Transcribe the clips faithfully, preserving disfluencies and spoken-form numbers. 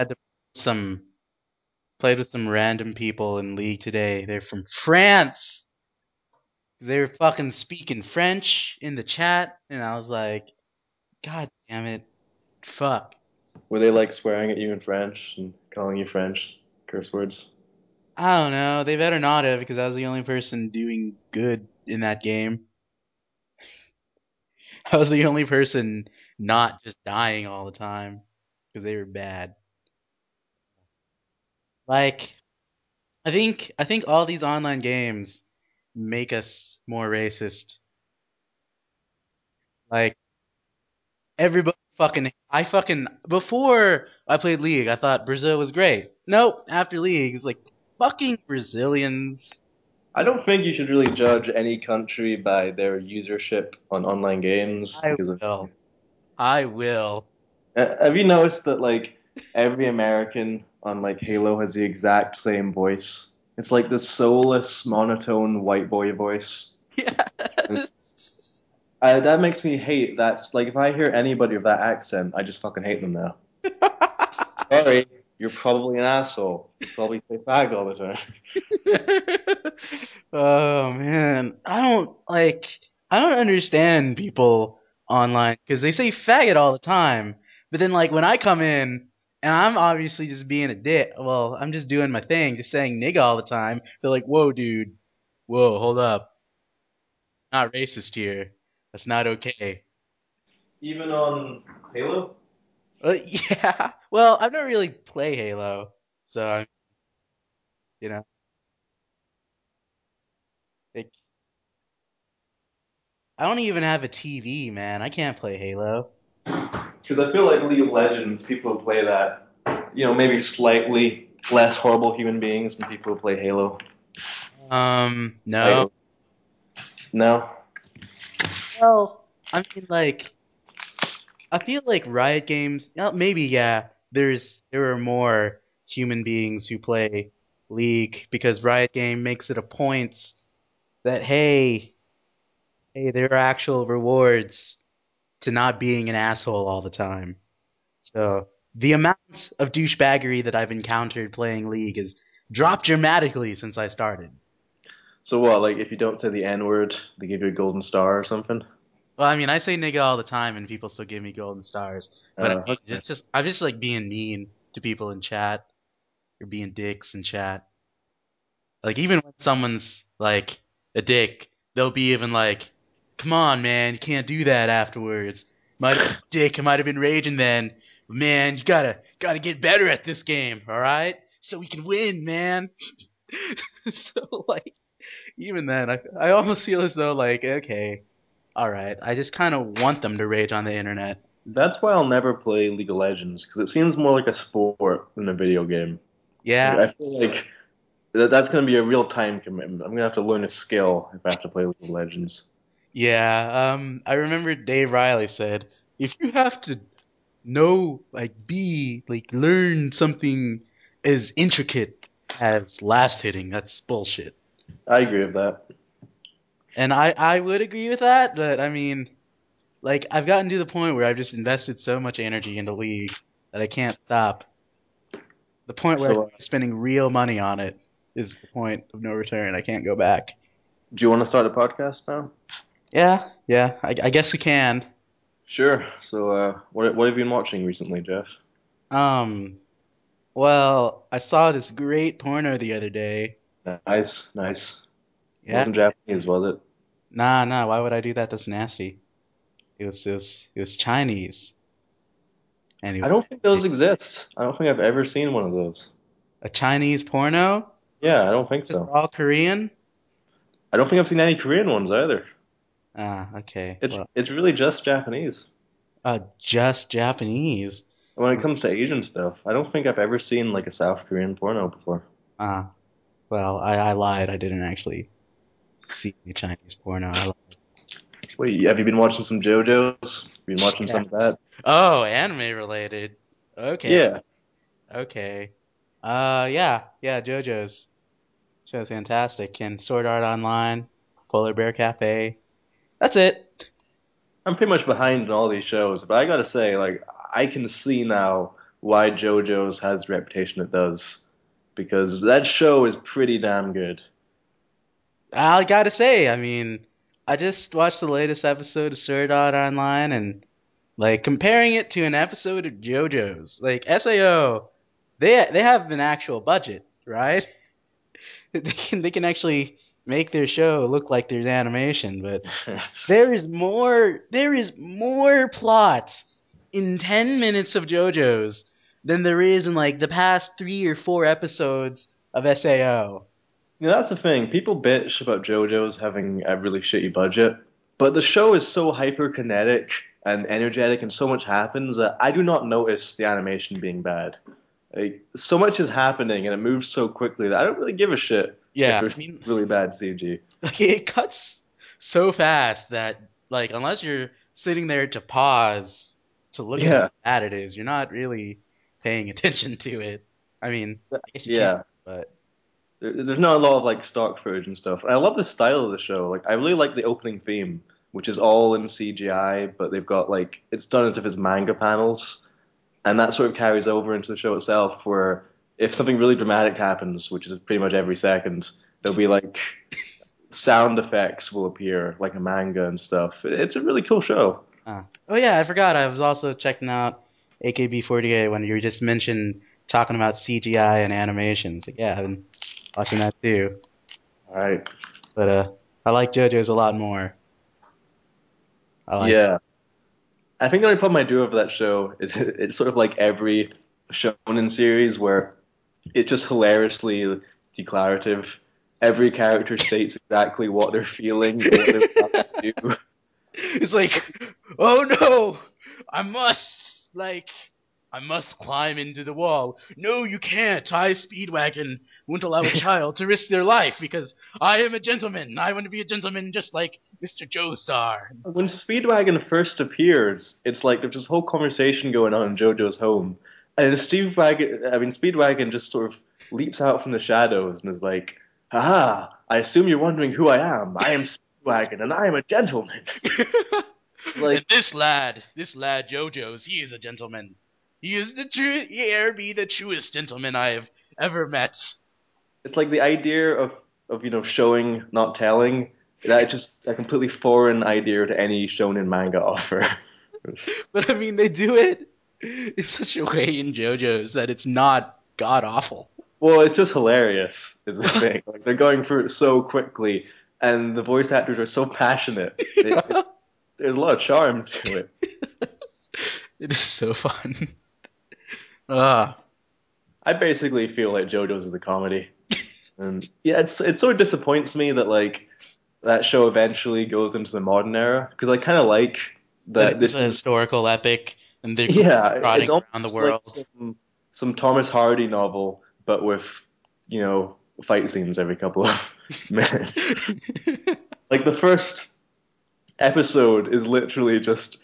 had to some played with some random people in League today. They're from France. They were fucking speaking French in the chat, and I was like, God damn it, fuck. Were they like swearing at you in French and calling you French curse words? I don't know. They better not have, because I was the only person doing good in that game. I was the only person not just dying all the time because they were bad. Like, I think I think all these online games make us more racist. Like, everybody fucking I fucking before I played League, I thought Brazil was great. Nope, after League, it's like fucking Brazilians. I don't think you should really judge any country by their usership on online games. I will. Of... I will. Have you noticed that, like, every American on, like, Halo has the exact same voice? It's like the soulless, monotone white boy voice. Yeah. That makes me hate that. Like, if I hear anybody with that accent, I just fucking hate them now. Sorry. You're probably an asshole. You probably say fag all the time. Oh, man. I don't, like, I don't understand people online, because they say faggot all the time. But then, like, when I come in, and I'm obviously just being a dick, well, I'm just doing my thing, just saying nigga all the time. They're like, whoa, dude. Whoa, hold up. Not racist here. That's not okay. Even on Halo? Uh, yeah. Well, I don't really play Halo, so I'm, you know, like, I don't even have a T V, man. I can't play Halo. Because I feel like League of Legends, people who play that, you know, maybe slightly less horrible human beings than people who play Halo. Um, no. Halo. No. Well, I mean, like, I feel like Riot Games, maybe, yeah, there's there are more human beings who play League, because Riot Games makes it a point that, hey, hey, there are actual rewards to not being an asshole all the time. So the amount of douchebaggery that I've encountered playing League has dropped dramatically since I started. So what, like, if you don't say the N-word, they give you a golden star or something? Well, I mean, I say nigga all the time, and people still give me golden stars. But uh, I, it's just, I'm just like being mean to people in chat, or being dicks in chat. Like, even when someone's like a dick, they'll be even like, "Come on, man, you can't do that afterwards. Might have been a dick, I might have been raging then. But man, you gotta gotta get better at this game, all right? So we can win, man." So like, even then, I I almost feel as though like, okay. Alright, I just kind of want them to rage on the internet. That's why I'll never play League of Legends, because it seems more like a sport than a video game. Yeah. I feel like that's going to be a real time commitment. I'm going to have to learn a skill if I have to play League of Legends. Yeah, um, I remember Dave Riley said, if you have to know, like, be, like, learn something as intricate as last hitting, that's bullshit. I agree with that. And I, I would agree with that, but I mean, like, I've gotten to the point where I've just invested so much energy into League that I can't stop. The point where so, I'm spending real money on it is the point of no return. I can't go back. Do you want to start a podcast now? Yeah, yeah, I, I guess we can. Sure. So, uh, what what have you been watching recently, Jeff? Um, well, I saw this great porno the other day. Nice, nice. Yeah. It wasn't Japanese, was it? Nah, nah, why would I do that? That's nasty. It was just, it was Chinese. Anyway. I don't think those exist. I don't think I've ever seen one of those. A Chinese porno? Yeah, I don't think so. Just all Korean? I don't think I've seen any Korean ones either. Ah, okay. It's well, it's really just Japanese. Uh, just Japanese? When it comes to Asian stuff, I don't think I've ever seen like a South Korean porno before. Ah, uh, well, I, I lied. I didn't actually... see Chinese porno. Wait, have you been watching some JoJo's? Have you been watching yeah. some of that? Oh, anime related. Okay. Yeah. Okay. Uh, yeah, yeah, JoJo's. Show's fantastic. And Sword Art Online, Polar Bear Cafe. That's it. I'm pretty much behind in all these shows, but I gotta say, like, I can see now why JoJo's has the reputation it does, because that show is pretty damn good. I gotta say, I mean, I just watched the latest episode of Sword Art Online, and like comparing it to an episode of JoJo's, like S A O, they they have an actual budget, right? They can they can actually make their show look like there's animation, but there is more there is more plots in ten minutes of JoJo's than there is in like the past three or four episodes of S A O. Yeah, that's the thing. People bitch about JoJo's having a really shitty budget, but the show is so hyperkinetic and energetic, and so much happens that I do not notice the animation being bad. Like, so much is happening, and it moves so quickly that I don't really give a shit. Yeah, if there's I mean, really bad C G. Like, it cuts so fast that, like, unless you're sitting there to pause to look yeah. at how bad it is, you're not really paying attention to it. I mean, I guess you yeah, can, but there, there's not a lot of like stock footage and stuff. And I love the style of the show. Like, I really like the opening theme, which is all in C G I, but they've got like it's done as if it's manga panels, and that sort of carries over into the show itself, where if something really dramatic happens, which is pretty much every second, there'll be like sound effects will appear, like a manga and stuff. It's a really cool show. Uh, oh yeah, I forgot. I was also checking out A K B forty-eight when you just mentioned talking about C G I and animations. Like, yeah, I've been watching that too. All right, but uh, I like JoJo's a lot more. I like yeah, it. I think the only problem I do have with that show is it's sort of like every shonen series where it's just hilariously declarative. Every character states exactly what they're feeling, what they're about to do. It's like, oh no, I must, like, I must climb into the wall. No, you can't. I, Speedwagon, won't allow a child to risk their life because I am a gentleman. I want to be a gentleman just like Mister Joestar. When Speedwagon first appears, it's like there's this whole conversation going on in JoJo's home. And Speedwagon, I mean, Speedwagon just sort of leaps out from the shadows and is like, haha, I assume you're wondering who I am. I am Speedwagon, and I am a gentleman. Like, and this lad, this lad JoJo's, he is a gentleman. He is the true, he e'er be the truest gentleman I have ever met. It's like the idea of, of you know, showing, not telling. That's just a completely foreign idea to any shonen manga offer. But I mean, they do it in such a way in JoJo's that it's not god awful. Well, it's just hilarious, is the thing. Like, they're going through it so quickly, and the voice actors are so passionate. It, it's, there's a lot of charm to it. It is so fun. Ah, I basically feel like JoJo's is a comedy, and yeah, it's it sort of disappoints me that like that show eventually goes into the modern era, because I kind of like that it's this a historical epic, and they're yeah, prodding it's around the world. Like some, some Thomas Hardy novel, but with you know fight scenes every couple of minutes. Like the first episode is literally just.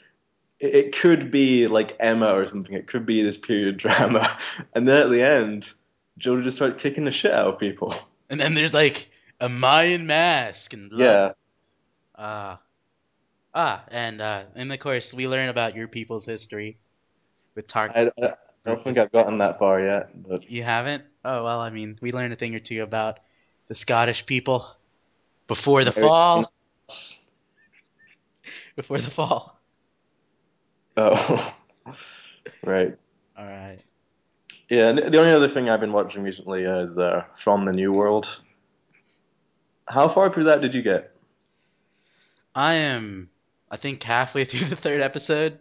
It could be like Emma or something. It could be this period drama. And then at the end, JoJo just starts kicking the shit out of people. And then there's like a Mayan mask and blood. Yeah. Uh, ah, and, uh, and of course, we learn about your people's history with Tarkus. I, I don't think I've gotten that far yet. But. You haven't? Oh, well, I mean, we learned a thing or two about the Scottish people before the fall. Before the fall. Oh, right. All right. Yeah, the only other thing I've been watching recently is uh, From the New World. How far through that did you get? I am, I think, halfway through the third episode.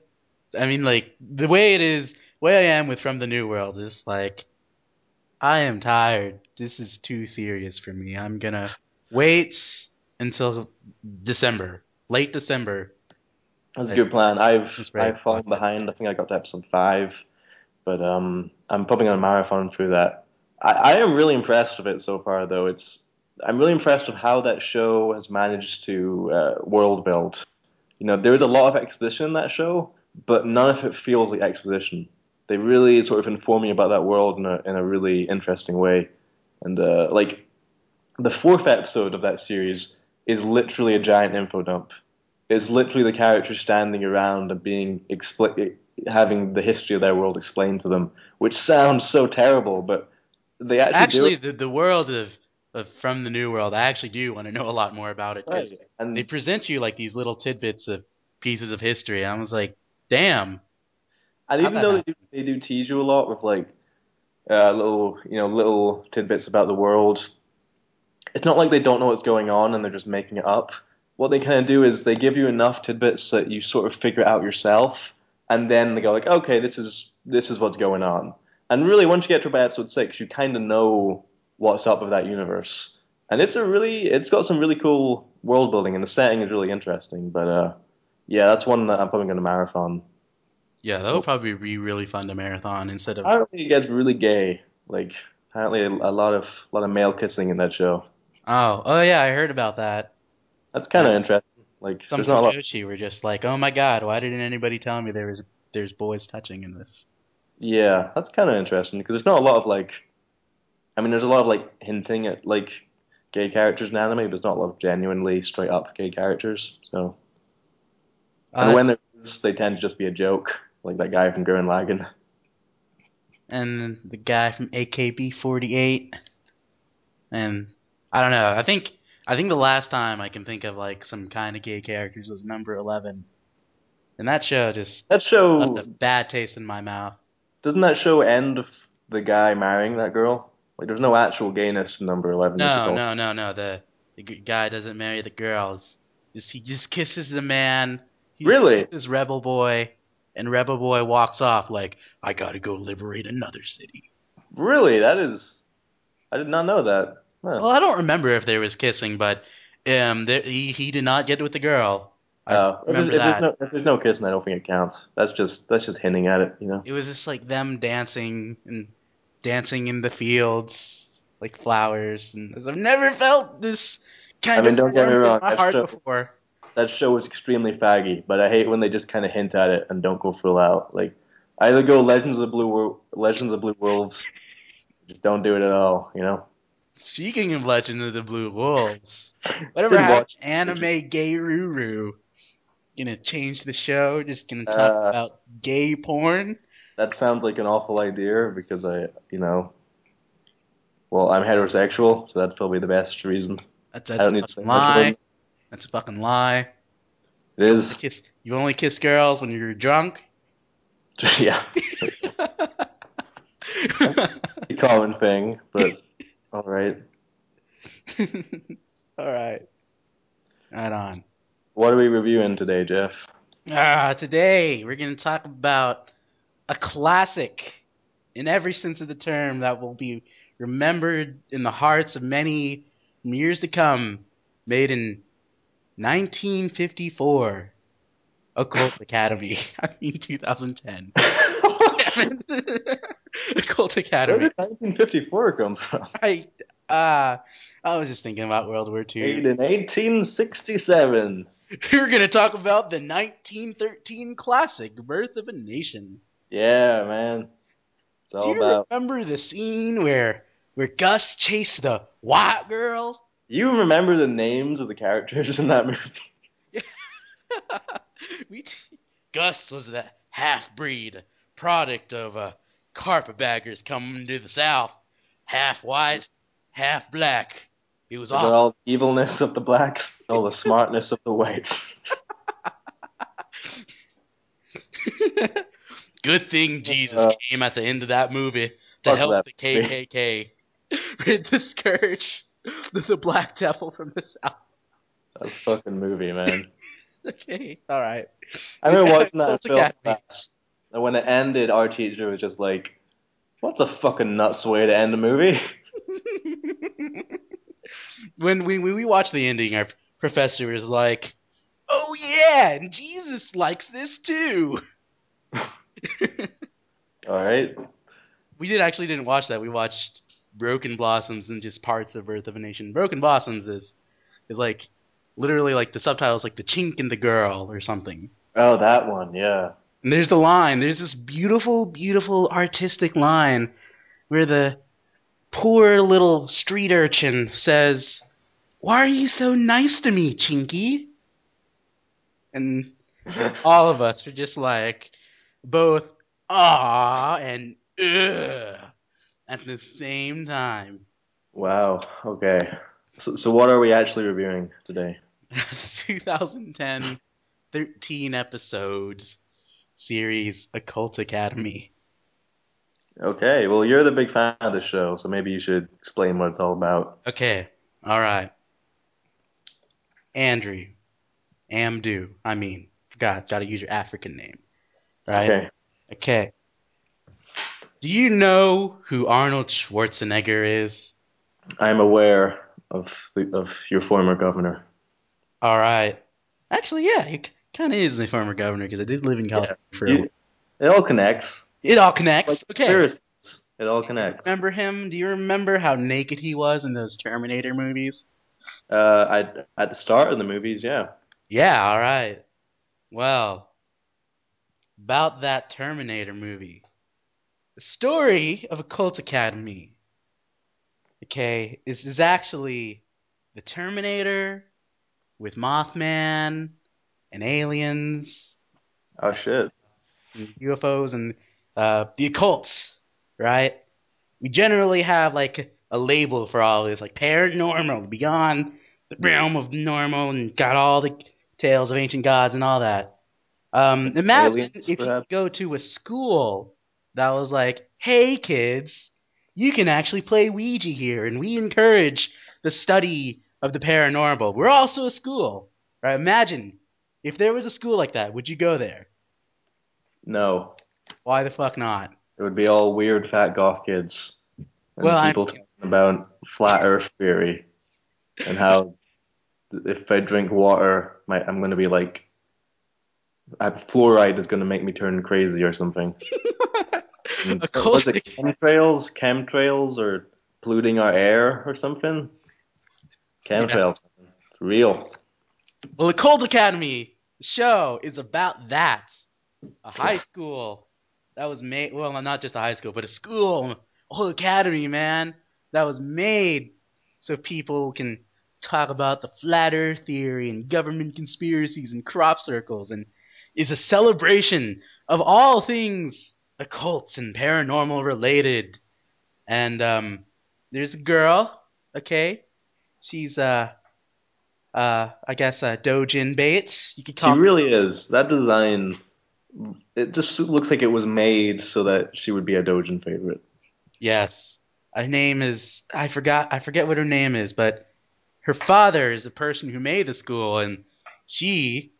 I mean, like, the way it is, the way I am with From the New World is, like, I am tired. This is too serious for me. I'm going to wait until December, late December. That's a good plan. I've I've fallen behind. I think I got to episode five, but um, I'm probably on a marathon through that. I, I am really impressed with it so far, though. It's I'm really impressed with how that show has managed to uh, world build. You know, there is a lot of exposition in that show, but none of it feels like exposition. They really sort of inform me about that world in a in a really interesting way. And uh, like the fourth episode of that series is literally a giant info dump. It's literally the characters standing around and being expli- having the history of their world explained to them, which sounds so terrible, but they actually Actually, do the, the world of, of From the New World, I actually do want to know a lot more about it. Right. And they present you like these little tidbits of pieces of history, and I was like, damn. And even though they do, they do tease you a lot with like uh, little, you know, little tidbits about the world, it's not like they don't know what's going on and they're just making it up. What they kind of do is they give you enough tidbits that you sort of figure it out yourself, and then they go like, okay, this is this is what's going on. And really, once you get to about episode six, you kind of know what's up with that universe. And it's a really, it's got some really cool world building, and the setting is really interesting. But uh, yeah, that's one that I'm probably going to marathon. Yeah, that would probably be really fun to marathon instead of. Apparently, it gets really gay. Like apparently, a, a lot of a lot of male kissing in that show. Oh, oh yeah, I heard about that. That's kind of yeah. interesting. Like some Toyoshi were just like, "Oh my god, why didn't anybody tell me there was there's boys touching in this?" Yeah, that's kind of interesting because there's not a lot of like, I mean, there's a lot of like hinting at like gay characters in anime, but there's not a lot of genuinely straight up gay characters. So, uh, and when there is, they tend to just be a joke, like that guy from Gurren Lagann, and the guy from A K B forty-eight, and I don't know. I think. I think the last time I can think of like some kind of gay characters was number eleven, and that show just that show just left a bad taste in my mouth. Doesn't that show end with the guy marrying that girl? Like, there's no actual gayness in number eleven. No, no, no, no. The the guy doesn't marry the girl. Just, he just kisses the man. He really? Kisses Rebel Boy, and Rebel Boy walks off like, I gotta go liberate another city. Really? That is, I did not know that. Well, I don't remember if there was kissing, but um, there, he he did not get it with the girl. I oh, if remember if that. There's no, if there's no kissing, I don't think it counts. That's just that's just hinting at it, you know. It was just like them dancing and dancing in the fields like flowers, and I've never felt this kind I mean, of don't get me wrong, in my heart show, before. That show was extremely faggy, but I hate when they just kind of hint at it and don't go full out. Like either go Legends of the Blue Legends of the Blue Wolves, just don't do it at all, you know. Speaking of Legend of the Blue Wolves, whatever happened to anime gay ruru? Gonna change the show? Just gonna talk uh, about gay porn? That sounds like an awful idea because I, you know, well, I'm heterosexual, so that's probably the best reason. That's, that's I don't a need fucking to lie. That's a fucking lie. It you is. Only kiss, you only kiss girls when you're drunk? Yeah. The common thing, but. All right. All right. Right on. What are we reviewing today, Jeff? Ah, today we're going to talk about a classic in every sense of the term that will be remembered in the hearts of many years to come, made in nineteen fifty-four, Occult Academy. I mean, two thousand ten. Occult Academy. Where did nineteen fifty-four come from? I uh, I was just thinking about World War Two. Made in eighteen sixty-seven. We're going to talk about the nineteen thirteen classic, Birth of a Nation. Yeah, man. It's all Do you about... remember the scene where, where Gus chased the white girl? You remember the names of the characters in that movie? Yeah. we t- Gus was the half-breed product of... Uh, carpetbaggers coming to the South, half white, half black. It was all, all the evilness of the blacks, all the smartness of the whites. Good thing Jesus uh, came at the end of that movie to help the K K K rid the scourge of the black devil from the South. That fucking movie, man. Okay, all right. I remember watching that film last. And when it ended, our teacher was just like, what's a fucking nuts way to end a movie? when we, we we watched the ending, our professor was like, oh yeah, and Jesus likes this too. Alright. We did actually didn't watch that. We watched Broken Blossoms and just parts of Birth of a Nation. Broken Blossoms is is like literally like the subtitles like the chink and the girl or something. Oh, that one, yeah. And there's the line. There's this beautiful, beautiful artistic line where the poor little street urchin says, why are you so nice to me, Chinky? And all of us were just like, both ah and ugh at the same time. Wow. Okay. So, so what are we actually reviewing today? twenty ten thirteen episodes series Occult Academy. Okay, well, you're the big fan of the show, so maybe you should explain what it's all about. Okay, all right. Andrew, Amdu, I mean, God, gotta use your African name, right? Okay. Okay. Do you know who Arnold Schwarzenegger is? I'm aware of the, of your former governor. All right. Actually, yeah, he kind of is the former governor because I did live in California yeah. for a while. It all connects. It all connects. Like, okay. Seriously, it all connects. Remember him? Do you remember how naked he was in those Terminator movies? Uh, I, at the start of the movies, yeah. Yeah, all right. Well, about that Terminator movie. The story of Occult Academy, okay, is, is actually the Terminator with Mothman and aliens. Oh, shit. And U F Os and... Uh, the occults, right? We generally have, like, a label for all this, like, paranormal, beyond the realm of normal, and got all the tales of ancient gods and all that. Um, imagine aliens, if perhaps. You go to a school that was like, hey, kids, you can actually play Ouija here, and we encourage the study of the paranormal. We're also a school, right? Imagine if there was a school like that, would you go there? No. Why the fuck not? It would be all weird fat goth kids and well, people I'm... talking about flat earth theory and how if I drink water, my, I'm going to be like, I, fluoride is going to make me turn crazy or something. Was it chemtrails? Chemtrails or polluting our air or something? Chemtrails. Yeah. It's real. Well, the Occult Academy show is about that. A high school that was made, well, not just a high school, but a school, a whole academy, man, that was made so people can talk about the flat earth theory and government conspiracies and crop circles, and is a celebration of all things occult and paranormal related. And um, there's a girl, okay, she's uh uh I guess uh, Dojin Bates. You could call she her. Really is that design. It just looks like it was made so that she would be a Dojin favorite. Yes. Her name is... I forgot. I forget what her name is, but her father is the person who made the school, and she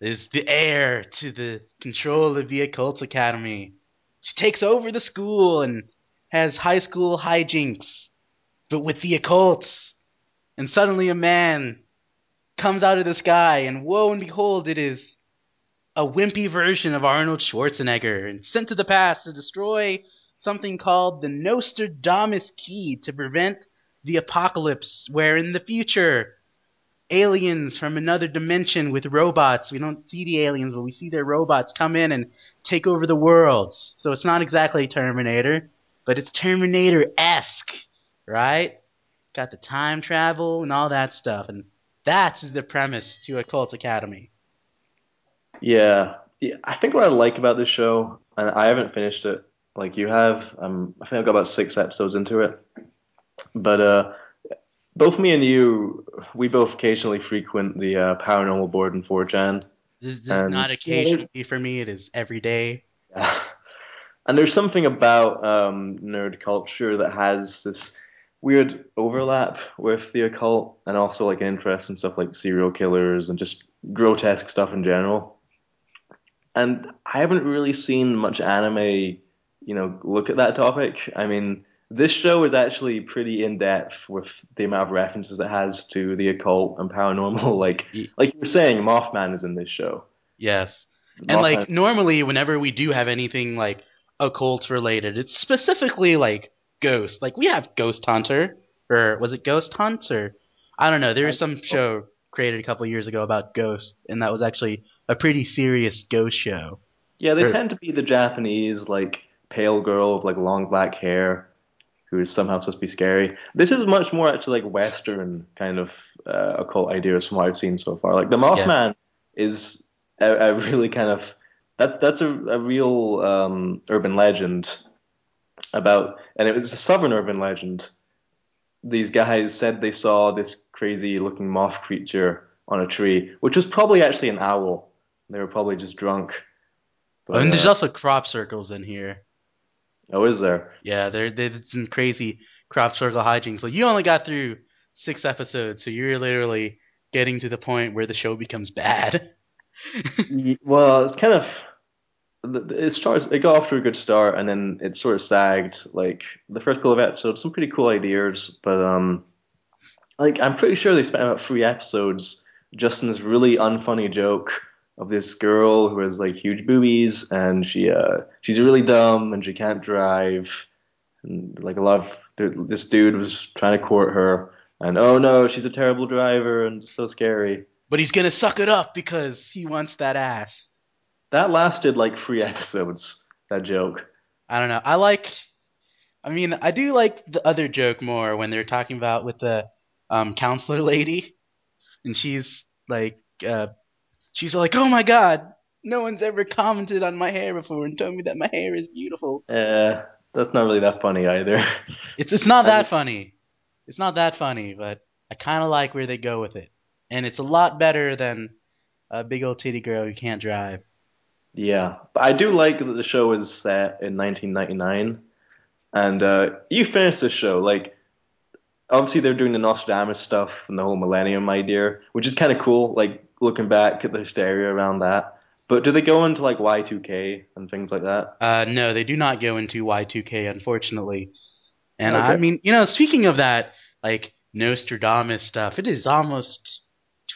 is the heir to the control of the Occult Academy. She takes over the school and has high school hijinks, but with the occults. And suddenly a man comes out of the sky, and woe and behold, it is... a wimpy version of Arnold Schwarzenegger, and sent to the past to destroy something called the Nostradamus Key to prevent the apocalypse, where in the future, aliens from another dimension with robots, we don't see the aliens, but we see their robots come in and take over the world. So it's not exactly Terminator, but it's Terminator-esque, right? Got the time travel and all that stuff, and that's the premise to Occult Academy. Yeah. yeah, I think what I like about this show, and I haven't finished it like you have. Um, I think I've got about six episodes into it. But uh, both me and you, we both occasionally frequent the uh, paranormal board in four chan. This is and, not occasionally for me. It is every day. Yeah. And there's something about um, nerd culture that has this weird overlap with the occult, and also like an interest in stuff like serial killers and just grotesque stuff in general. And I haven't really seen much anime, you know, look at that topic. I mean, this show is actually pretty in-depth with the amount of references it has to the occult and paranormal. Like like you were saying, Mothman is in this show. Yes. Mothman. And, like, normally whenever we do have anything, like, occult-related, it's specifically, like, ghosts. Like, we have Ghost Hunter, or was it Ghost Hunt? Or I don't know. There was some show created a couple of years ago about ghosts, and that was actually... a pretty serious ghost show. Yeah, they or, tend to be the Japanese, like, pale girl with, like, long black hair who is somehow supposed to be scary. This is much more actually, like, Western kind of uh, occult ideas from what I've seen so far. Like, the Mothman yeah. is a, a really kind of that's that's a, a real um, urban legend about, and it was a southern urban legend. These guys said they saw this crazy-looking moth creature on a tree, which was probably actually an owl. They were probably just drunk. But, I mean, there's uh, also crop circles in here. Oh, is there? Yeah, there there's some crazy crop circle hijinks. Like, you only got through six episodes, so you're literally getting to the point where the show becomes bad. Well, it's kind of it starts. It got off to a good start, and then it sort of sagged. Like the first couple of episodes, some pretty cool ideas, but um, like I'm pretty sure they spent about three episodes just in this really unfunny joke of this girl who has like huge boobies, and she uh, she's really dumb, and she can't drive, and like a lot of this dude was trying to court her, and oh no, she's a terrible driver, and so scary. But he's gonna suck it up because he wants that ass. That lasted like three episodes, that joke. I don't know. I like... I mean, I do like the other joke more when they're talking about with the um, counselor lady. And she's like... Uh, she's like, oh my god, no one's ever commented on my hair before and told me that my hair is beautiful. Uh, that's not really that funny either. It's it's not that funny. It's not that funny, but I kind of like where they go with it. And it's a lot better than a big old titty girl who can't drive. Yeah, but I do like that the show is set in nineteen ninety-nine, and uh, you finish this show, like, obviously they're doing the Nostradamus stuff and the whole millennium idea, which is kind of cool, like, looking back at the hysteria around that, but do they go into, like, Y two K and things like that? Uh, no, they do not go into Y two K, unfortunately, and okay. I mean, you know, speaking of that, like, Nostradamus stuff, it is almost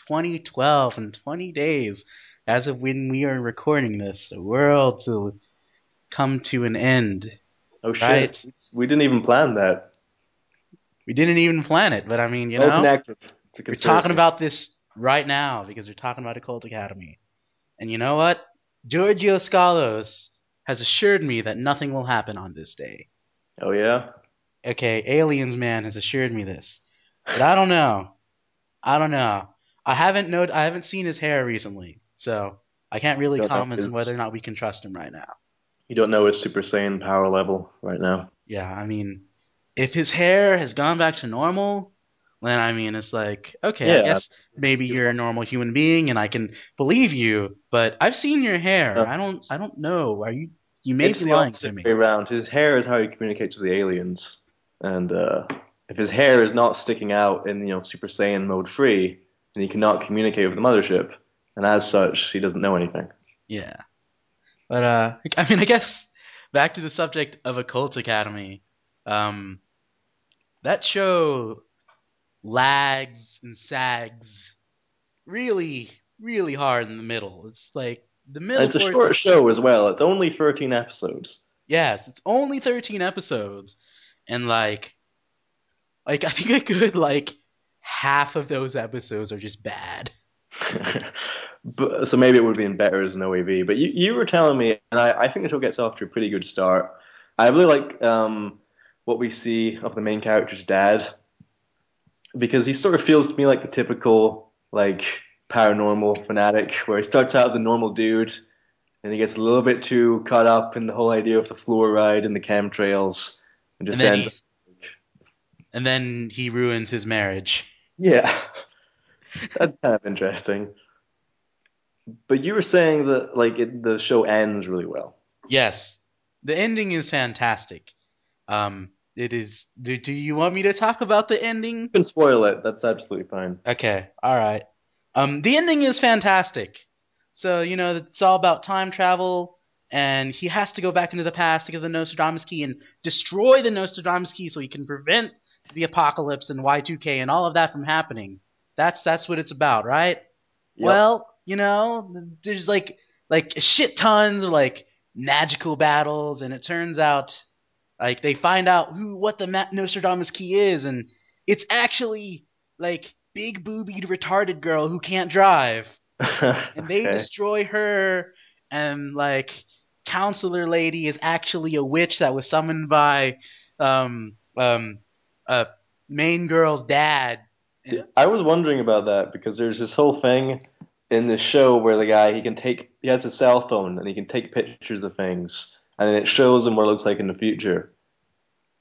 twenty twelve and twenty days as of when we are recording this, the world will come to an end. Oh, shit. Right? We didn't even plan that. We didn't even plan it, but I mean, you Open know, active. It's a conspiracy. We're talking about this right now because we're talking about Occult Academy. And you know what? Giorgio Scalos has assured me that nothing will happen on this day. Oh, yeah? Okay, Aliens Man has assured me this. But I don't know. I don't know. I haven't, know- I haven't seen his hair recently. So I can't really comment on whether or not we can trust him right now. You don't know his Super Saiyan power level right now. Yeah, I mean, if his hair has gone back to normal, then I mean, it's like, okay, yeah. I guess maybe you're a normal human being, and I can believe you. But I've seen your hair. Uh, I don't, I don't know. Are you? You may be lying to me. It's the opposite way around. His hair is how he communicates with the aliens, and uh, if his hair is not sticking out in you know Super Saiyan mode three, then he cannot communicate with the mothership. And as such, he doesn't know anything. Yeah. But, uh, I mean, I guess back to the subject of Occult Academy. Um, that show lags and sags really, really hard in the middle. It's like the middle. It's a short show as well. It's only thirteen episodes. Yes, it's only thirteen episodes. And, like, like I think a good, like, half of those episodes are just bad. But, so maybe it would have been better as an O A V. But you, you were telling me, and I, I think the show gets off to a pretty good start. I really like um, what we see of the main character's dad, because he sort of feels to me like the typical like paranormal fanatic, where he starts out as a normal dude, and he gets a little bit too caught up in the whole idea of the fluoride and the chemtrails, and just and ends. He, and then he ruins his marriage. Yeah. That's kind of interesting. But you were saying that like it, the show ends really well. Yes. The ending is fantastic. Um, it is. Do, do you want me to talk about the ending? You can spoil it. That's absolutely fine. Okay. All right. Um, the ending is fantastic. So, you know, it's all about time travel, and he has to go back into the past to get the Nostradamus Key and destroy the Nostradamus Key so he can prevent the apocalypse and Y two K and all of that from happening. That's that's what it's about, right? Yep. Well, you know, there's like like shit tons of like magical battles, and it turns out like they find out who what the Ma- Nostradamus Key is, and it's actually like big boobied retarded girl who can't drive, and they okay. destroy her, and like counselor lady is actually a witch that was summoned by um um uh main girl's dad. I was wondering about that, because there's this whole thing in the show where the guy, he can take he has a cell phone and he can take pictures of things, and then it shows him what it looks like in the future.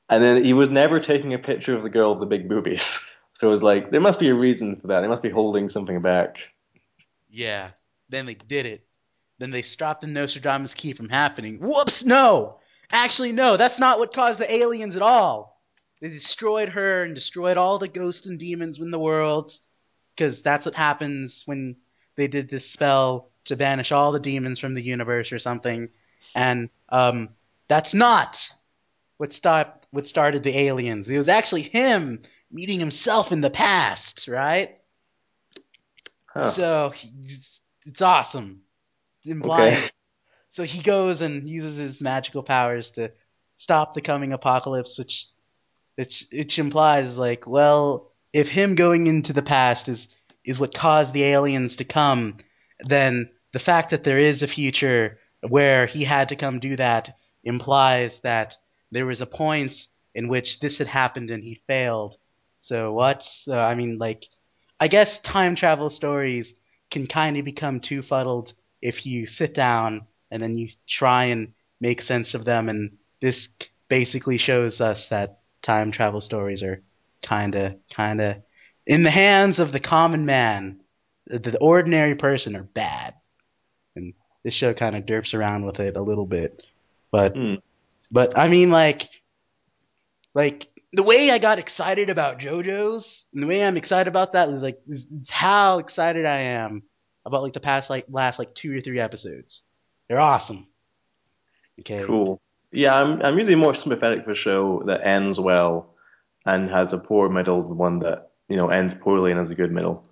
And then he was never taking a picture of the girl with the big boobies. So it was like, there must be a reason for that. They must be holding something back. Yeah. Then they did it. Then they stopped the Nostradamus Key from happening. Whoops, no! Actually, no, that's not what caused the aliens at all. They destroyed her and destroyed all the ghosts and demons in the world, because that's what happens when they did this spell to banish all the demons from the universe or something. And um, that's not what stopped. What started the aliens. It was actually him meeting himself in the past, right? Huh. So it's awesome. Okay. So he goes and uses his magical powers to stop the coming apocalypse, which, which, which implies, like, well, if him going into the past is, is what caused the aliens to come, then the fact that there is a future where he had to come do that implies that there was a point in which this had happened and he failed. So what's... Uh, I mean, like... I guess time travel stories can kind of become too fuddled if you sit down and then you try and make sense of them, and this basically shows us that time travel stories are kind of, kind of... in the hands of the common man, the ordinary person, are bad. And this show kind of derps around with it a little bit. But... Mm. But, I mean, like, like the way I got excited about JoJo's, and the way I'm excited about that is, like, is, is how excited I am about, like, the past, like, last, like, two or three episodes. They're awesome. Okay. Cool. Yeah, I'm I'm usually more sympathetic for a show that ends well and has a poor middle than one that, you know, ends poorly and has a good middle.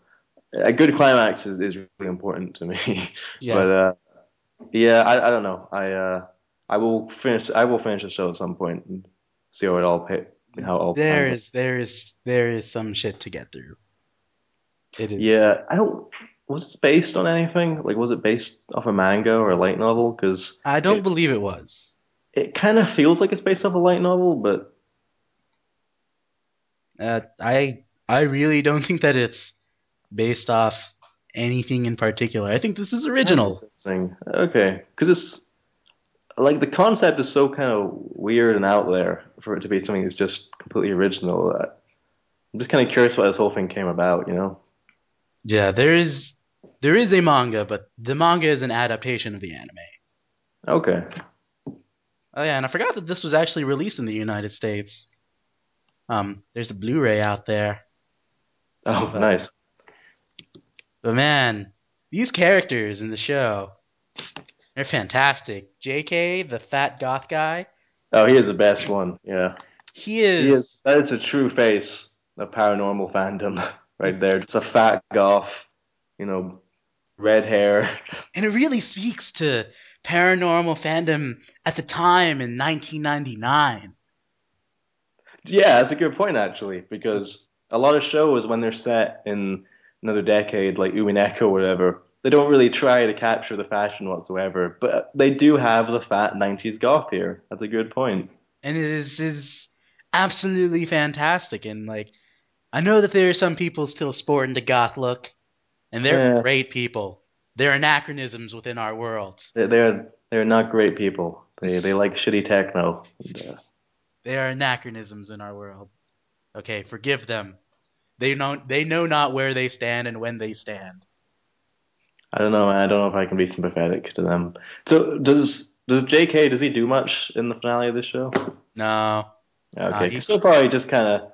A good climax is, is really important to me. Yes. But, uh, yeah, I, I don't know. I, uh... I will finish. I will finish the show at some point and see how it all pay, how it all. There is, there is, there is some shit to get through. It is. Yeah, I don't. Was it based on anything? Like, was it based off a manga or a light novel? Because I don't it, believe it was. It kind of feels like it's based off a light novel, but uh, I I really don't think that it's based off anything in particular. I think this is original. Okay, because it's. Like, the concept is so kind of weird and out there for it to be something that's just completely original. I'm just kind of curious why this whole thing came about, you know? Yeah, there is there is a manga, but the manga is an adaptation of the anime. Okay. Oh, yeah, and I forgot that this was actually released in the United States. Um, there's a Blu-ray out there. Oh, but, nice. But, man, these characters in the show... They're fantastic. J K, the fat goth guy. Oh, he is the best one. Yeah. He is. He is that is a true face of paranormal fandom right there. Just a fat goth, you know, red hair. And it really speaks to paranormal fandom at the time in nineteen ninety-nine. Yeah, that's a good point, actually, because a lot of shows, when they're set in another decade, like Umineko or whatever, they don't really try to capture the fashion whatsoever, but they do have the fat nineties goth here. That's a good point. And it is is absolutely fantastic. And, like, I know that there are some people still sporting the goth look, and they're yeah. great people. They're anachronisms within our worlds. They're, they're, they're not great people. They, they like shitty techno. They are anachronisms in our world. Okay, forgive them. They know, they know not where they stand and when they stand. I don't know. I don't know if I can be sympathetic to them. So does does J K? Does he do much in the finale of this show? No. Okay. Uh, so far, he just kind of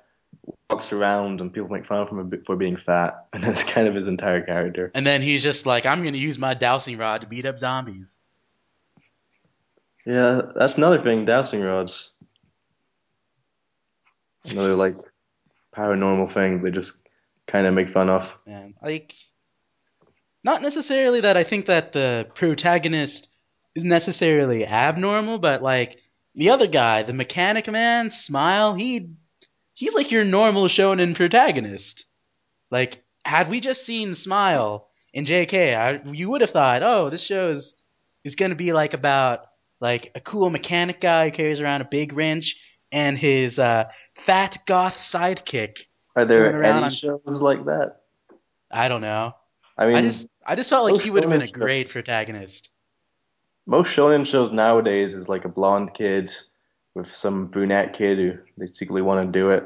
walks around, and people make fun of him for being fat, and that's kind of his entire character. And then he's just like, "I'm going to use my dowsing rod to beat up zombies." Yeah, that's another thing. Dowsing rods. Another like paranormal thing. They just kind of make fun of. Yeah, like. Not necessarily that I think that the protagonist is necessarily abnormal, but, like, the other guy, the mechanic man, Smile, he he's like your normal shonen protagonist. Like, had we just seen Smile in J K, I, you would have thought, oh, this show is, is going to be, like, about, like, a cool mechanic guy who carries around a big wrench and his uh, fat goth sidekick. Are there any on... shows like that? I don't know. I mean... I just, I just felt like most he would have been a great shows. protagonist. Most shonen shows nowadays is like a blonde kid with some brunette kid who they secretly want to do it,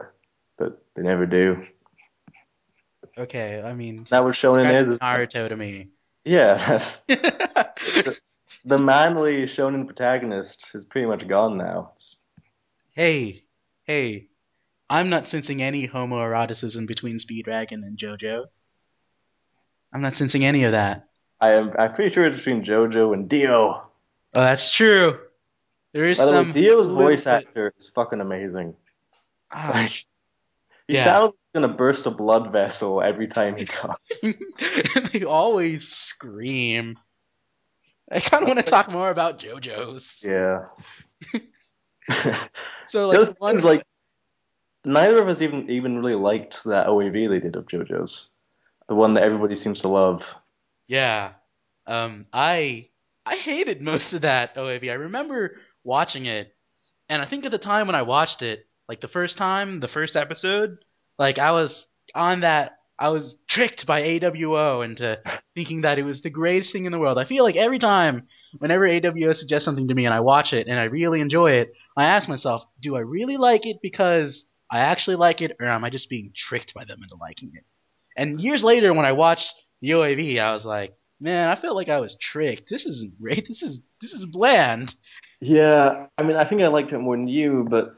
but they never do. Okay, I mean... That was shonen is... Naruto to me. Yeah. the, the manly shonen protagonist is pretty much gone now. Hey, hey, I'm not sensing any homoeroticism between Speedragon and JoJo. I'm not sensing any of that. I am, I'm pretty sure it's between JoJo and Dio. Oh, that's true. There is By some... Way, Dio's voice actor is fucking amazing. Oh, like, he yeah. sounds like he's going to burst a blood vessel every time he talks. They always scream. I kind of want to talk more about JoJo's. Yeah. So, like, Those one... like, neither of us even, even really liked that O A V they did of JoJo's. The one that everybody seems to love. Yeah. Um, I I hated most of that O A V. I remember watching it, and I think at the time when I watched it, like the first time, the first episode, like I was on that, I was tricked by A W O into thinking that it was the greatest thing in the world. I feel like every time, whenever A W O suggests something to me and I watch it and I really enjoy it, I ask myself, do I really like it because I actually like it, or am I just being tricked by them into liking it? And years later, when I watched the O A V, I was like, man, I felt like I was tricked. This isn't great. This is this is bland. Yeah, I mean, I think I liked it more than you, but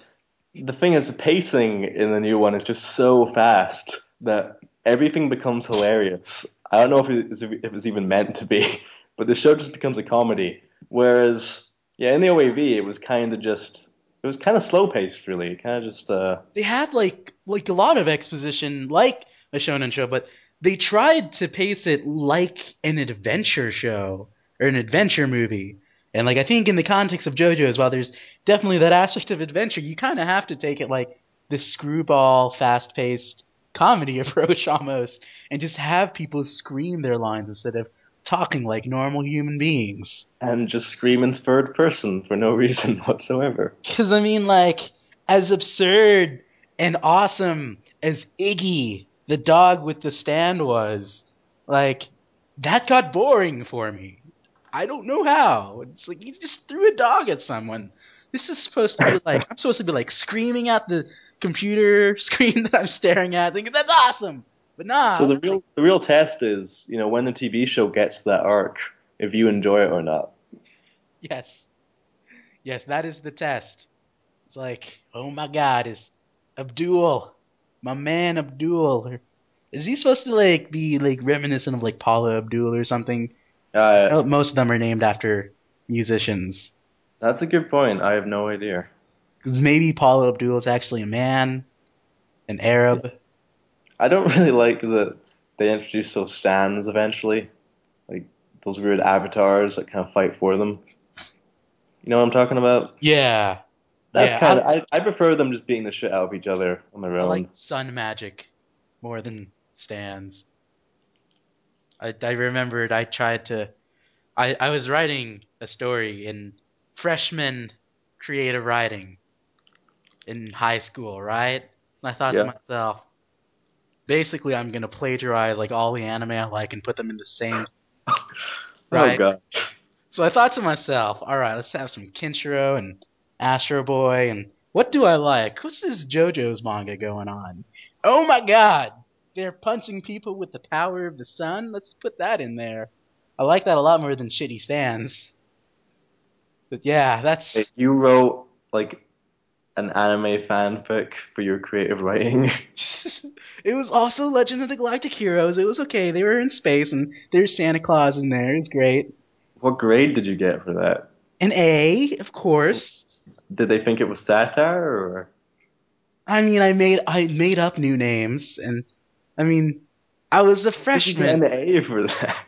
the thing is, the pacing in the new one is just so fast that everything becomes hilarious. I don't know if it's, if it's even meant to be, but the show just becomes a comedy. Whereas, yeah, in the O A V, it was kind of just... It was kind of slow-paced, really. Kind of just... Uh... They had, like, like, a lot of exposition, like... a shonen show, but they tried to pace it like an adventure show or an adventure movie. And like I think in the context of JoJo's, while there's definitely that aspect of adventure, you kind of have to take it like this screwball, fast-paced comedy approach almost, and just have people scream their lines instead of talking like normal human beings. And just scream in third person for no reason whatsoever. Because, I mean, like, as absurd and awesome as Iggy... the dog with the stand was, like, that got boring for me. I don't know how. It's like, you just threw a dog at someone. This is supposed to be like, I'm supposed to be like screaming at the computer screen that I'm staring at, thinking, that's awesome! But nah. So the real, the real test is, you know, when the T V show gets that arc, if you enjoy it or not. Yes. Yes, that is the test. It's like, oh my god, is Abdul... my man Abdul, or is he supposed to like be like reminiscent of like Paula Abdul or something? Uh, Most of them are named after musicians. That's a good point. I have no idea. Because maybe Paula Abdul is actually a man, an Arab. I don't really like that they introduced those stands eventually, like those weird avatars that kind of fight for them. You know what I'm talking about? Yeah. That's yeah, kind of. I, I prefer them just beating the shit out of each other on their own. I like sun magic more than stands. I, I remembered I tried to. I, I was writing a story in freshman creative writing in high school, right? And I thought yeah. to myself, basically, I'm gonna plagiarize like all the anime I like and put them in the same. Right? Oh god. So I thought to myself, all right, let's have some Kinshiro and Astro Boy, and what do I like? What's this JoJo's manga going on? Oh my god! They're punching people with the power of the sun? Let's put that in there. I like that a lot more than shitty stands. But yeah, that's... If you wrote, like, an anime fanfic for your creative writing. It was also Legend of the Galactic Heroes. It was okay. They were in space, and there's Santa Claus in there. It was great. What grade did you get for that? An A, of course. Did they think it was satire, or? I mean, I made I made up new names, and I mean, I was a freshman. You get an A for that.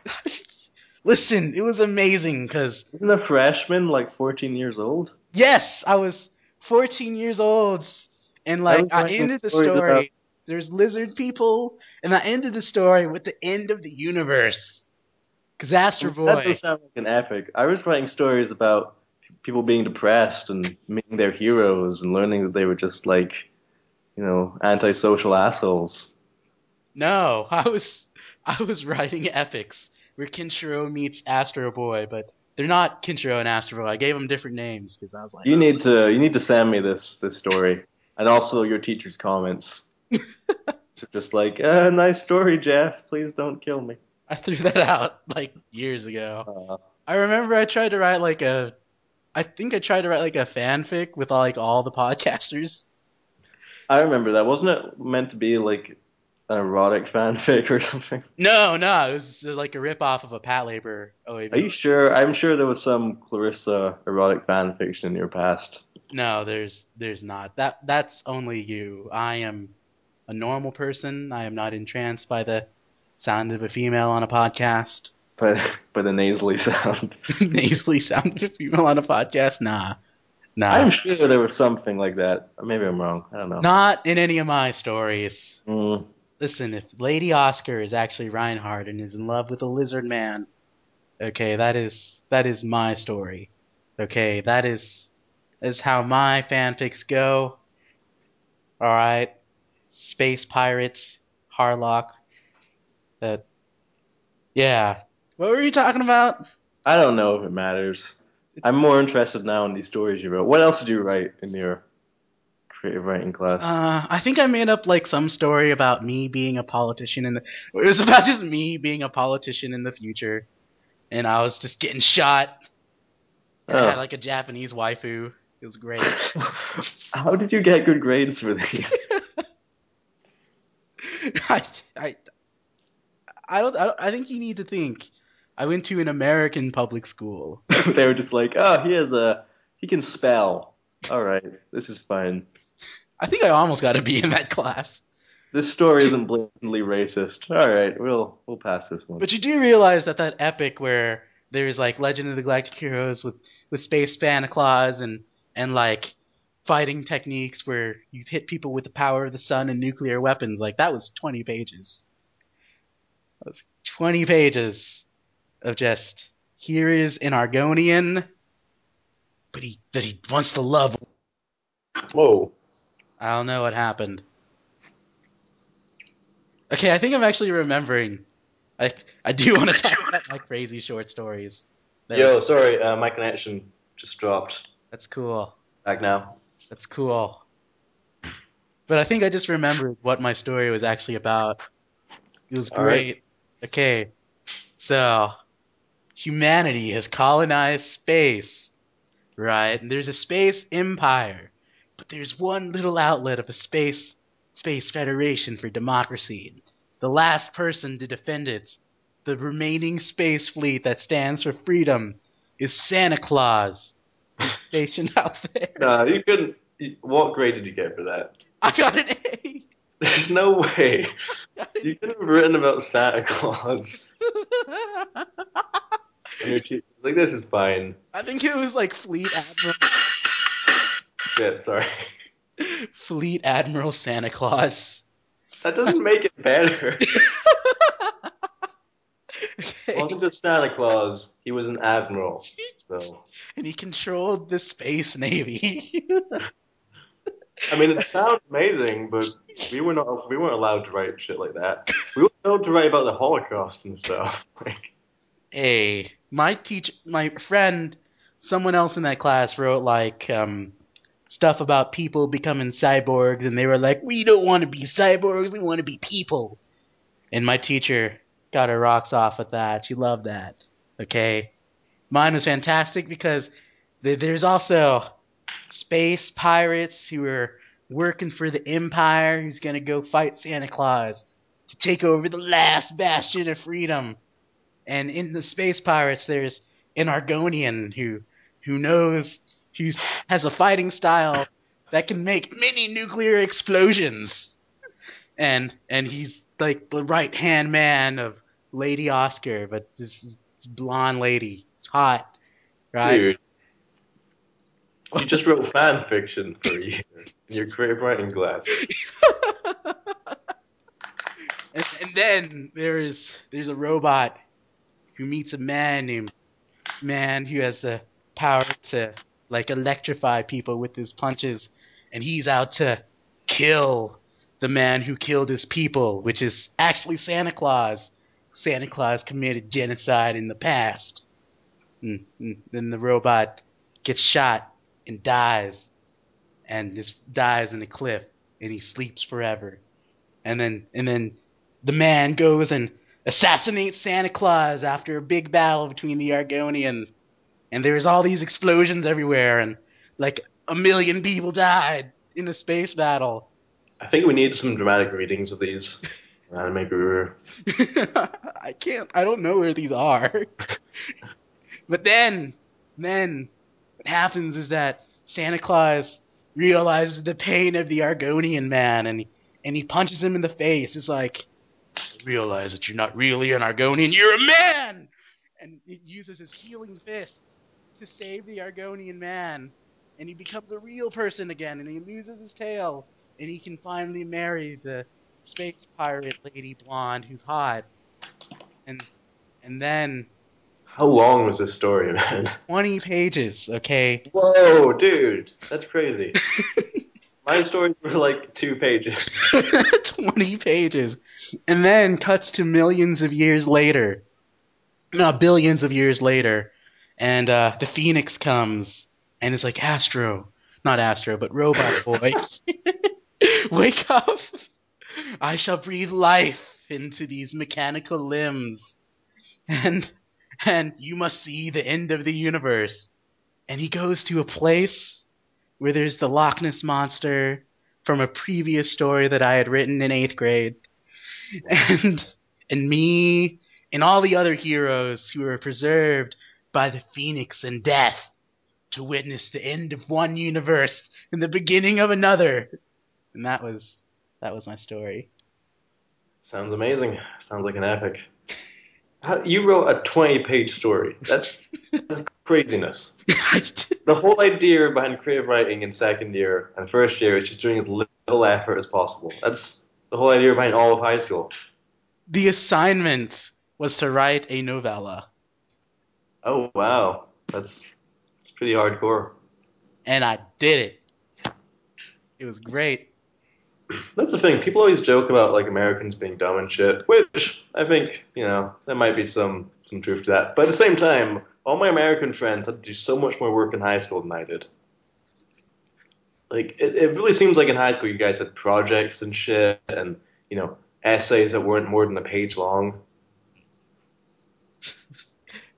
Listen, it was amazing because isn't a freshman like fourteen years old? Yes, I was fourteen years old, and like I, I ended the story. About... There's lizard people, and I ended the story with the end of the universe. Because Astro Boy. That does sound like an epic. I was writing stories about people being depressed and meeting their heroes and learning that they were just like, you know, antisocial assholes. No, I was I was writing epics. where Kinshiro meets Astro Boy, but they're not Kinshiro and Astro Boy. I gave them different names because I was like, you oh. need to you need to send me this this story, and also your teacher's comments. Just like, uh, nice story, Jeff. Please don't kill me. I threw that out like years ago. Uh, I remember I tried to write like a, I think I tried to write like a fanfic with like all the podcasters. I remember that. Wasn't it meant to be like an erotic fanfic or something? No, no, it was like a ripoff of a Patlabor O A V. Are you sure? I'm sure there was some Clarissa erotic fanfiction in your past. No, there's there's not. That that's only you. I am a normal person. I am not entranced by the sound of a female on a podcast. But but a nasally sound. Nasally sound of a female on a podcast? Nah. Nah. I'm sure there was something like that. Maybe I'm wrong. I don't know. Not in any of my stories. Mm. Listen, if Lady Oscar is actually Reinhardt and is in love with a lizard man, okay, that is that is my story. Okay, that is, that is how my fanfics go. All right. Space Pirates, Harlock, that, yeah. What were you talking about? I don't know if it matters. I'm more interested now in these stories you wrote. What else did you write in your creative writing class? Uh, I think I made up like some story about me being a politician in the. It was about just me being a politician in the future, and I was just getting shot. Oh. I had like a Japanese waifu. It was great. How did you get good grades for these? I, I, I don't, I don't. I think you need to think. I went to an American public school. They were just like, oh, he has a, he can spell. All right, this is fine. I think I almost got to be in that class. This story isn't blatantly racist. All right, we'll we'll pass this one. But you do realize that that epic where there's like Legend of the Galactic Heroes with with space Santa Claus and and like. Fighting techniques where you hit people with the power of the sun and nuclear weapons. Like, that was twenty pages. That was twenty pages of just, here is an Argonian, but he, that he wants to love. Whoa. I don't know what happened. Okay, I think I'm actually remembering. I I do want to talk about my crazy short stories. There. Yo, sorry, uh, my connection just dropped. That's cool. Back now. That's cool. But I think I just remembered what my story was actually about. It was All great. Right. Okay. So, humanity has colonized space, right? And there's a space empire. But there's one little outlet of a space space federation for democracy. The last person to defend it, the remaining space fleet that stands for freedom, is Santa Claus. Stationed out there. No, you couldn't. What grade did you get for that? I got an A. There's no way. You could have written about Santa Claus. Like, this is fine. I think it was like Fleet Admiral. Shit, sorry. Fleet Admiral Santa Claus. That doesn't make it better. Okay. It wasn't just Santa Claus, he was an admiral. So. And he controlled the space navy. I mean, it sounds amazing, but we were not we weren't allowed to write shit like that. We weren't allowed to write about the Holocaust and stuff. Like, hey, my teach my friend, someone else in that class wrote like um, stuff about people becoming cyborgs, and they were like, we don't want to be cyborgs, we want to be people. And my teacher got her rocks off at that. She loved that. Okay. Mine was fantastic because th- there's also space pirates who are working for the Empire who's going to go fight Santa Claus to take over the last bastion of freedom. And in the space pirates, there's an Argonian who who knows, who has a fighting style that can make mini nuclear explosions. And and he's like the right hand man of Lady Oscar, but this blonde lady, it's hot, right? Dude, you just wrote fan fiction for a year in your creative writing class. and, and then there is there's a robot who meets a man named man who has the power to like electrify people with his punches, and he's out to kill the man who killed his people, which is actually Santa Claus. Santa Claus committed genocide in the past. And, and then the robot gets shot and dies, and just dies in a cliff, and he sleeps forever. And then, and then the man goes and assassinates Santa Claus after a big battle between the Argonian, and there's all these explosions everywhere, and like a million people died in a space battle. I think we need some dramatic readings of these. Anime guru. I can't. I don't know where these are. But then, then what happens is that Santa Claus realizes the pain of the Argonian man, and he, and he punches him in the face. It's like, realize that you're not really an Argonian. You're a man. And he uses his healing fist to save the Argonian man, and he becomes a real person again. And he loses his tail, and he can finally marry the space pirate lady blonde who's hot. And and then, how long was this story, man? twenty pages, okay? Whoa, dude, that's crazy. My stories were like two pages. twenty pages. And then cuts to millions of years later. No, billions of years later. And uh, the Phoenix comes, and it's like, Astro. Not Astro, but Robot Boy. Wake up. I shall breathe life into these mechanical limbs. And and you must see the end of the universe. And he goes to a place where there's the Loch Ness monster from a previous story that I had written in eighth grade. And and me and all the other heroes who are preserved by the Phoenix and death to witness the end of one universe and the beginning of another. And that was That was my story. Sounds amazing. Sounds like an epic. How, you wrote a twenty-page story. That's, that's craziness. The whole idea behind creative writing in second year and first year is just doing as little effort as possible. That's the whole idea behind all of high school. The assignment was to write a novella. Oh, wow. That's, that's pretty hardcore. And I did it. It was great. That's the thing. People always joke about like Americans being dumb and shit, which I think, you know, there might be some, some truth to that. But at the same time, all my American friends had to do so much more work in high school than I did. Like, it, it really seems like in high school you guys had projects and shit and, you know, essays that weren't more than a page long.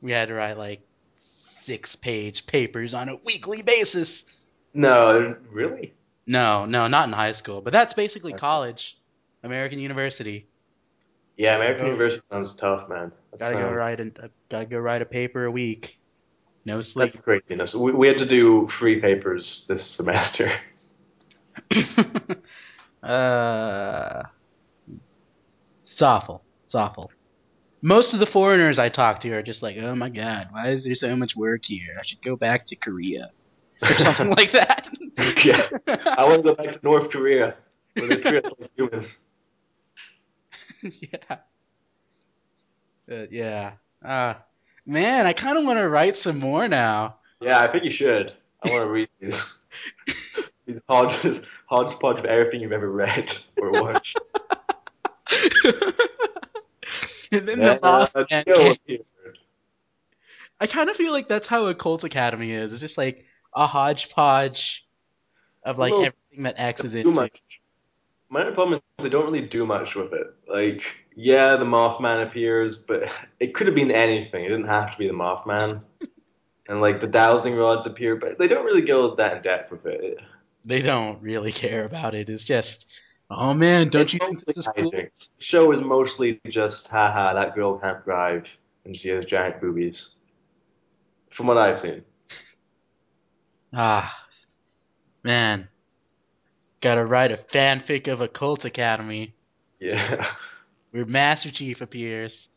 We had to write like six-page papers on a weekly basis. No, really? No, no, not in high school. But that's basically college, American University. Yeah, American University sounds tough, man. That gotta sounds... go write a gotta go write a paper a week. No sleep. That's craziness. We, we had to do three papers this semester. uh, it's awful. It's awful. Most of the foreigners I talk to are just like, "Oh my god, why is there so much work here? I should go back to Korea." Or something like that. Yeah, I want to go back to North Korea where they treat us like humans. Yeah. Uh, yeah. Uh, man, I kind of want to write some more now. Yeah, I think you should. I want to read these, these hodges, hodgepodge of everything you've ever read or watched. And then yeah, the Mothman came. I kind of feel like that's how Occult Academy is. It's just like a hodgepodge of like well, everything that X is into. Much. My problem is they don't really do much with it. Like, yeah, the Mothman appears, but it could have been anything. It didn't have to be the Mothman. And like the dowsing rods appear, but they don't really go that in depth with it. They don't really care about it. It's just, oh man, don't it's you think this is cool? The show is mostly just, haha, that girl can't drive and she has giant boobies. From what I've seen. Ah, man, gotta write a fanfic of Occult Academy. Yeah. Where Master Chief appears.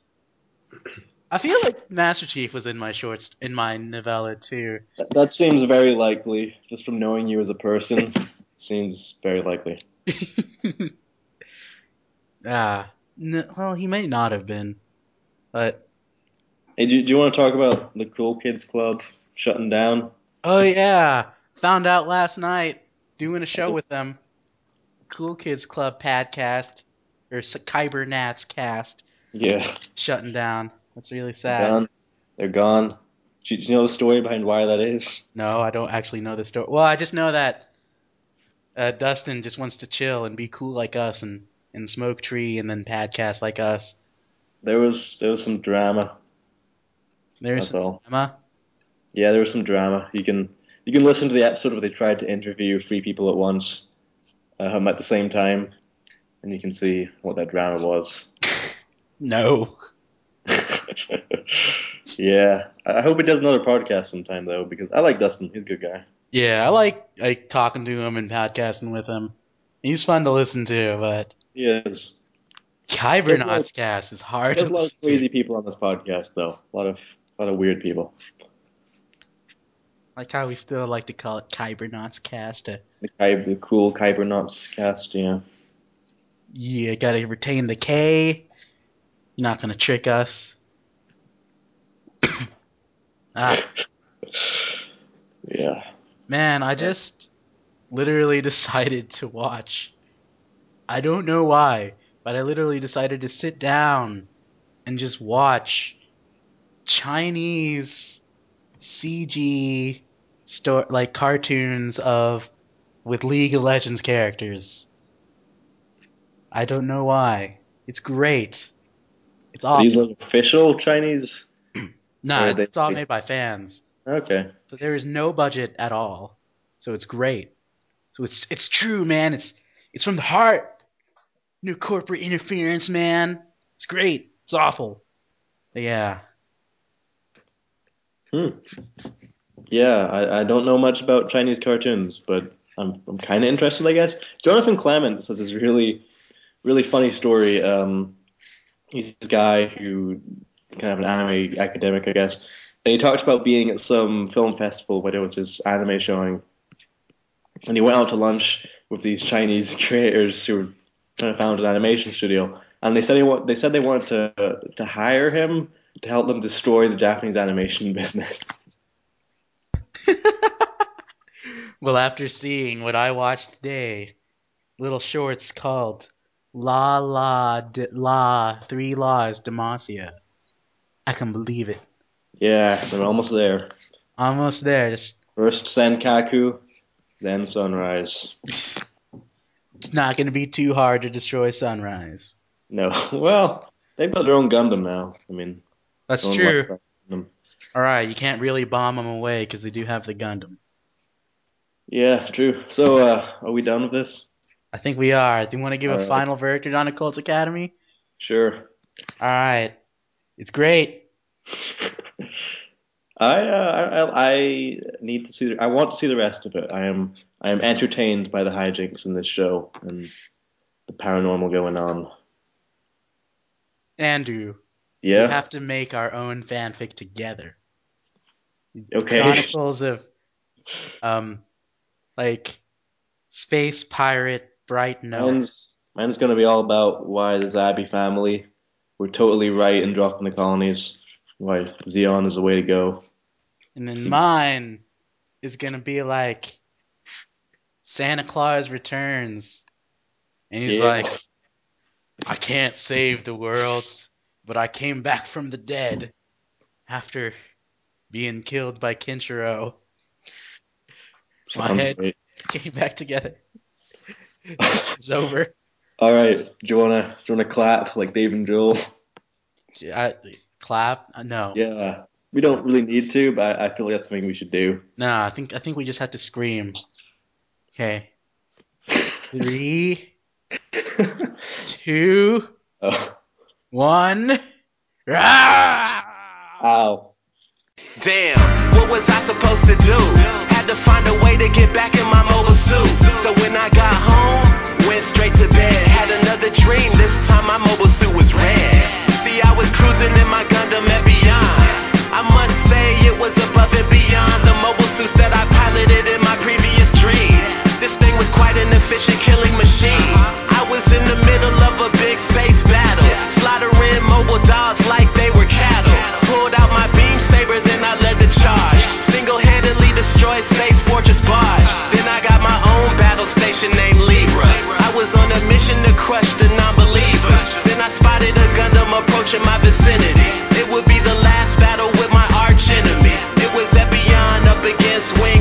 I feel like Master Chief was in my shorts, in my novella too. That, that seems very likely, just from knowing you as a person. Seems very likely. ah, no, well, he may not have been, but. Hey, do, do you want to talk about the Cool Kids Club shutting down? Oh, yeah. Found out last night doing a show with them. Cool Kids Club podcast, or Cybernaut's Cast. Yeah. Shutting down. That's really sad. They're gone. They're gone. Do you know the story behind why that is? No, I don't actually know the story. Well, I just know that uh, Dustin just wants to chill and be cool like us and, and smoke tree and then podcast like us. There was there was some drama. There was some all. drama? Yeah, there was some drama. You can you can listen to the episode where they tried to interview three people at once um, at the same time, and you can see what that drama was. No. Yeah. I hope he does another podcast sometime, though, because I like Dustin. He's a good guy. Yeah, I like like talking to him and podcasting with him. He's fun to listen to, but... He is. Cybernaut's Cast is hard to listen to. There's a lot of crazy people on this podcast, though. A lot of, a lot of weird people. Like how we still like to call it Cybernaut's Cast. The, Ky- the cool Cybernaut's Cast, yeah. Yeah, gotta retain the K. You're not gonna trick us. Ah. Yeah. Man, I just literally decided to watch. I don't know why, but I literally decided to sit down and just watch Chinese C G sto- like cartoons of with League of Legends characters. I don't know why. It's great. It's all these are official Chinese. No, nah, it's all made by fans. Okay. So there is no budget at all. So it's great. So it's it's true, man. It's it's from the heart. No corporate interference, man. It's great. It's awful. But yeah. Hmm. Yeah, I, I don't know much about Chinese cartoons, but I'm I'm kind of interested, I guess. Jonathan Clements has this really really funny story. Um, he's this guy who. Kind of an anime academic, I guess. And he talked about being at some film festival where there was this anime showing. And he went out to lunch with these Chinese creators who were trying to found an animation studio. And they said, he wa- they, said they wanted to, to hire him to help them destroy the Japanese animation business. Well, after seeing what I watched today, little shorts called La La de La Three Laws Demacia. I can believe it. Yeah, they're almost there. Almost there. Just first Senkaku, then Sunrise. It's not going to be too hard to destroy Sunrise. No. Well, they built their own Gundam now. I mean, that's true. All right, you can't really bomb them away because they do have the Gundam. Yeah, true. So, uh, are we done with this? I think we are. Do you want to give All a right. final verdict on Occult Academy? Sure. All right. It's great. I, uh, I I need to see. The, I want to see the rest of it. I am I am entertained by the hijinks in this show and the paranormal going on. Andrew, yeah, we have to make our own fanfic together. Okay. Chronicles of, um, like space pirate Bright Notes. Mine's, mine's going to be all about why the Zabby family. We're totally right in dropping the colonies. Why Zeon is the way to go. And then mine is going to be like Santa Claus returns. And he's yeah. like, I can't save the world, but I came back from the dead after being killed by Kinshiro. My Sounds head great. Came back together. It's over. All right, do you wanna do you wanna clap like Dave and Joel? Yeah, I, clap? No. Yeah, we don't really need to, but I feel like that's something we should do. Nah, I think I think we just have to scream. Okay, three, two, oh. one. Ow! Damn! What was I supposed to do? Had to find a way to get back in my mobile suit. So when I got home. Went straight to bed, had another dream, this time my mobile suit was red. See, I was cruising in my Gundam and beyond. I must say it was above and beyond the mobile suits that I piloted in my previous dream. This thing was quite an efficient killing machine. I was in the middle of a big space battle, slaughtering mobile dolls like they were cattle. Pulled out my beam saber, then I led the charge. Single-handedly destroyed Space Fortress Barge. Then I got my own battle station named Libra. On a mission to crush the non-believers. Then I spotted a Gundam approaching my vicinity. It would be the last battle with my arch enemy. It was Zeon up against Wing.